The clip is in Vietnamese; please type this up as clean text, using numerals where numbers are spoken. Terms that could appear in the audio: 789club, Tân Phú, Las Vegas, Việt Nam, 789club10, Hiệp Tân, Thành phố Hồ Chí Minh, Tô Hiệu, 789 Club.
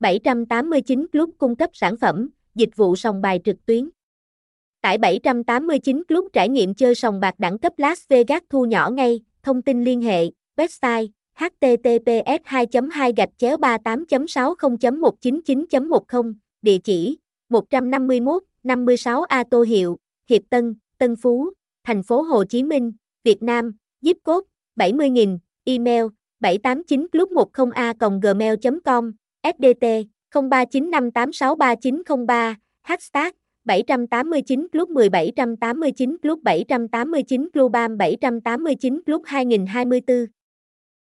789 Club cung cấp sản phẩm, dịch vụ sòng bài trực tuyến. Tại 789 Club trải nghiệm chơi sòng bạc đẳng cấp Las Vegas thu nhỏ ngay. Thông tin liên hệ, website https://2.2-38.60.199.10, địa chỉ 151-56 A Tô Hiệu, Hiệp Tân, Tân Phú, Thành phố Hồ Chí Minh, Việt Nam, zip code 70.000, email 789club10a@gmail.com, SĐT 0395863903, hashtag 789club 1789 club 789 club 789 club 2024.